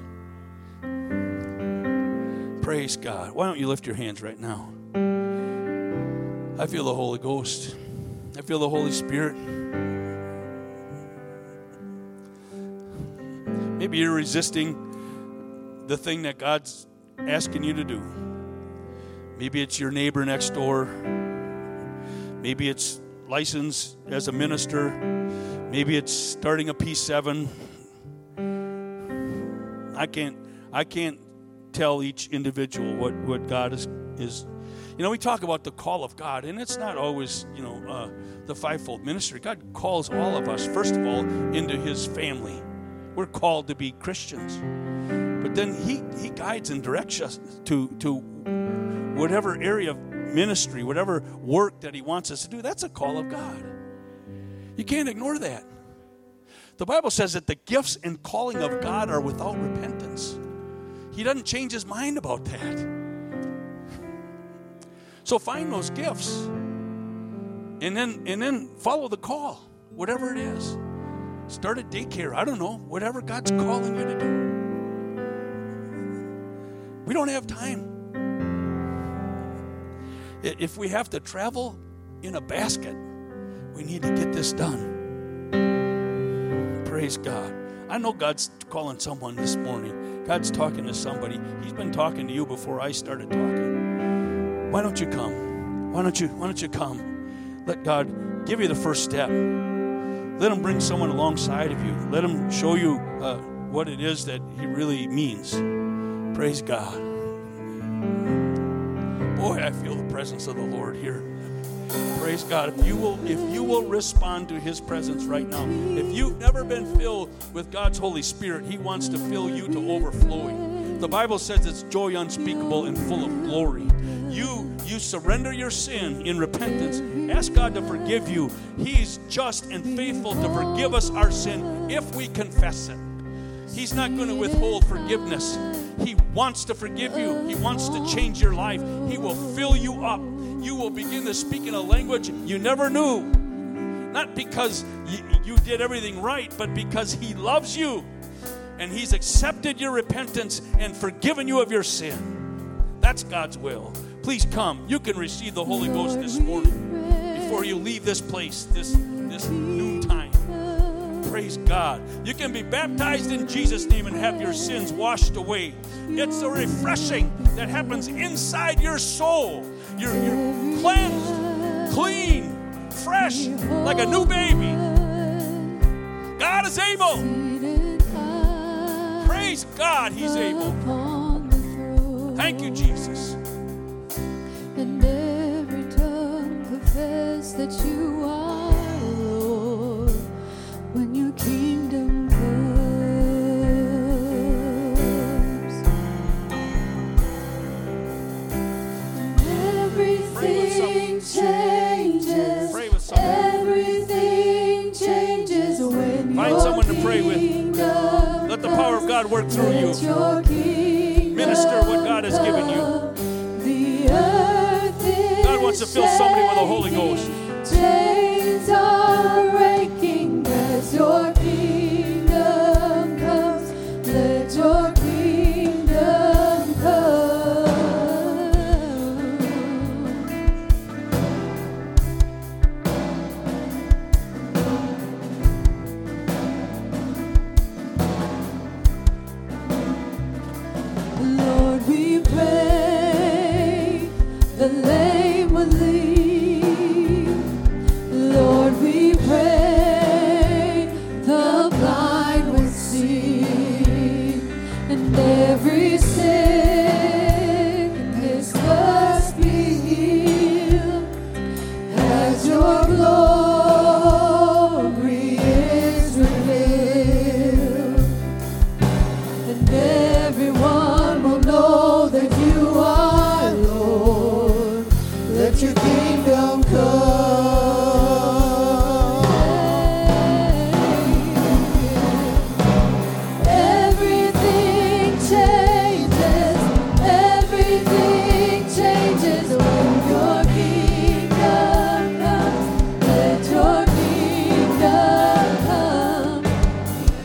Praise God. Why don't you lift your hands right now? I feel the Holy Ghost. I feel the Holy Spirit. Maybe you're resisting the thing that God's asking you to do. Maybe it's your neighbor next door. Maybe it's license as a minister. Maybe it's starting a P seven. I can't I can't tell each individual what, what God is is. You know, we talk about the call of God, and it's not always, you know, uh, the fivefold ministry. God calls all of us, first of all, into his family. We're called to be Christians. But then he, he guides and directs us to, to whatever area of ministry, whatever work that he wants us to do. That's a call of God. You can't ignore that. The Bible says that the gifts and calling of God are without repentance. He doesn't change his mind about that. So find those gifts and then and then follow the call, whatever it is. Start a daycare, I don't know, whatever God's calling you to do. We don't have time. If we have to travel in a basket, we need to get this done. Praise God. I know God's calling someone this morning. God's talking to somebody. He's been talking to you before I started talking. Why don't you come? Why don't you, why don't you come? Let God give you the first step. Let him bring someone alongside of you. Let him show you uh, what it is that he really means. Praise God. Boy, I feel the presence of the Lord here. Praise God. If you will, if you will respond to his presence right now, if you've never been filled with God's Holy Spirit, he wants to fill you to overflowing. The Bible says it's joy unspeakable and full of glory. You You surrender your sin in repentance. Ask God to forgive you. He's just and faithful to forgive us our sin if we confess it. He's not going to withhold forgiveness. He wants to forgive you. He wants to change your life. He will fill you up. You will begin to speak in a language you never knew. Not because you, you did everything right, but because he loves you. And he's accepted your repentance and forgiven you of your sin. That's God's will. Please come. You can receive the Holy Ghost this morning before you leave this place, this, this noontime. Praise God. You can be baptized in Jesus' name and have your sins washed away. It's a refreshing that happens inside your soul. You're, you're cleansed, clean, fresh, like a new baby. God is able. Praise God, he's able. Thank you, Jesus. And every tongue confess that you are Lord when your kingdom comes. And everything changes. Pray with someone. Everything changes when find your someone to pray with. Let the power of God work through you. Minister what God has given you. God wants to fill somebody with the Holy Ghost. Chains are breaking as your kingdom comes. Let your kingdom come. Lord, we pray. The lame will leave, Lord, we pray, the blind will see, and every sickness must be healed, as your glory is revealed, and everyone will know that you are Lord. Your kingdom come. Everything changes. Everything changes when your kingdom comes. Let your kingdom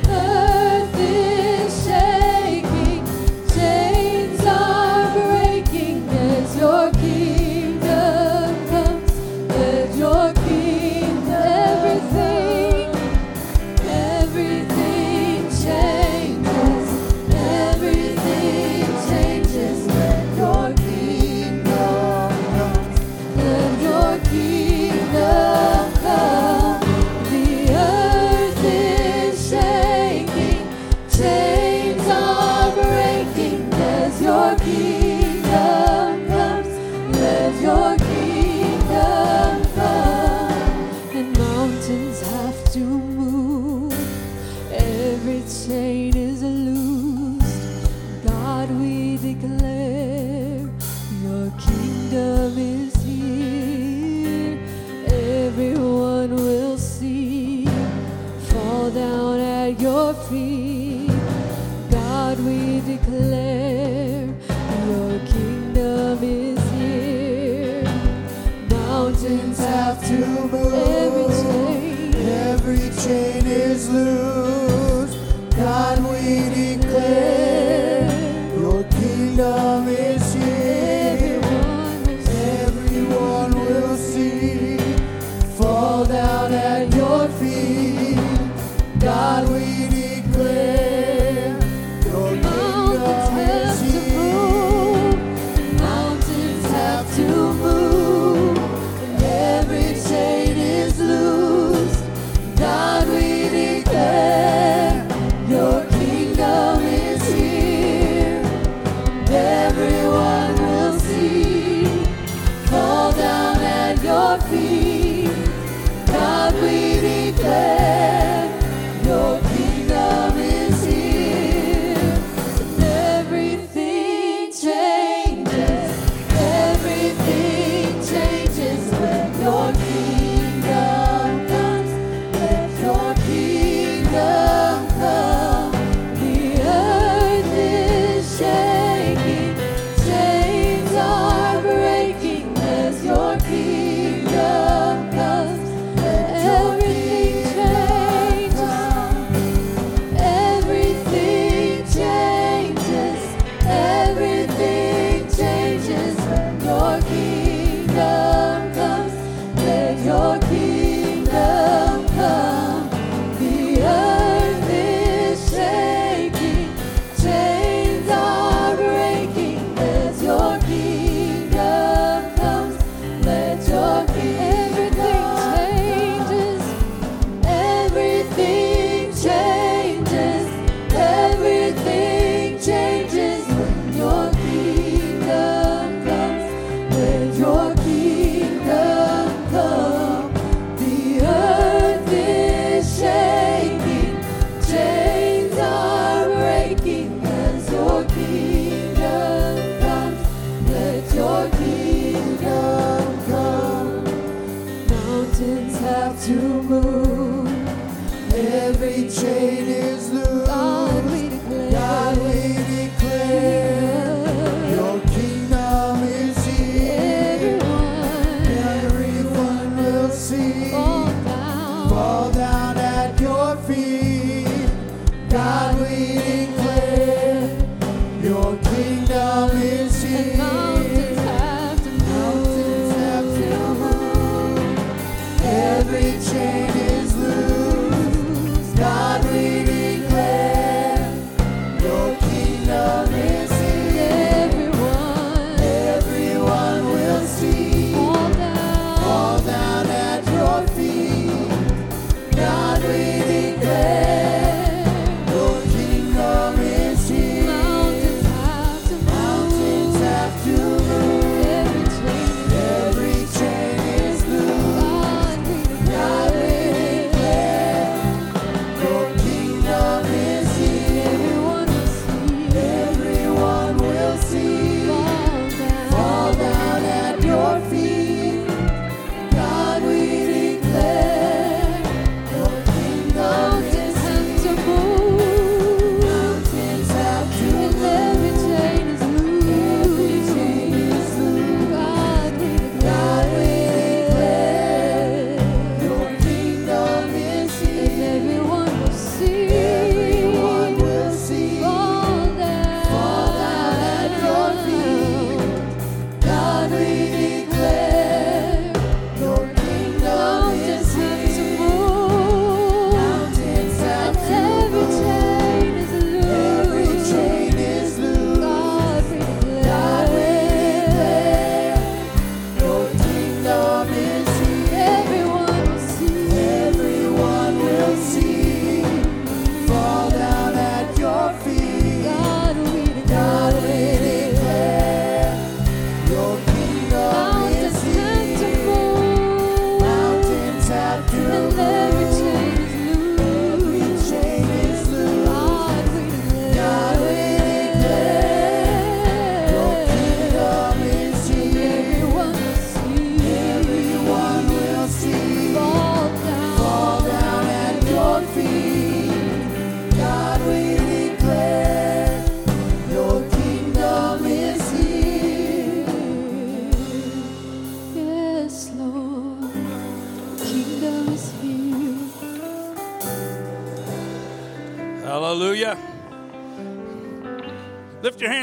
come. Earth is shaking. Chains are breaking. It's your kingdom. Is here, everyone will see.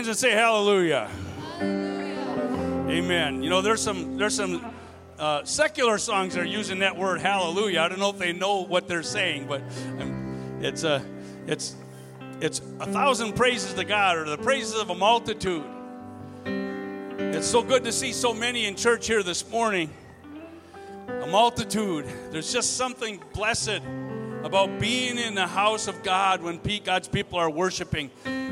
And say hallelujah. Hallelujah. Amen. You know, there's some there's some uh, secular songs that are using that word hallelujah. I don't know if they know what they're saying, but um, it's a it's it's a thousand praises to God, or the praises of a multitude. It's so good to see so many in church here this morning. A multitude. There's just something blessed about being in the house of God when God's people are worshiping.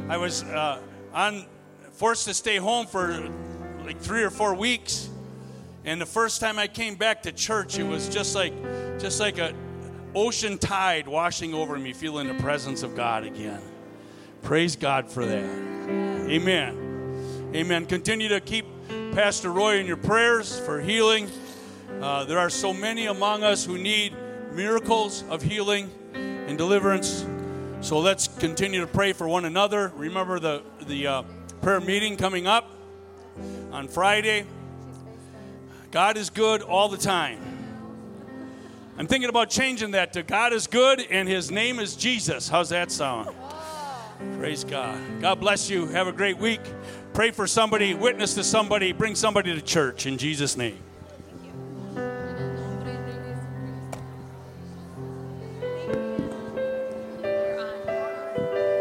I was. Uh, I'm forced to stay home for like three or four weeks, and the first time I came back to church, it was just like, just like a ocean tide washing over me, feeling the presence of God again. Praise God for that. Amen. Amen. Continue to keep Pastor Roy in your prayers for healing. Uh, there are so many among us who need miracles of healing and deliverance. So let's continue to pray for one another. Remember the, the uh, prayer meeting coming up on Friday. God is good all the time. I'm thinking about changing that to God is good and his name is Jesus. How's that sound? Praise God. God bless you. Have a great week. Pray for somebody. Witness to somebody. Bring somebody to church in Jesus' name.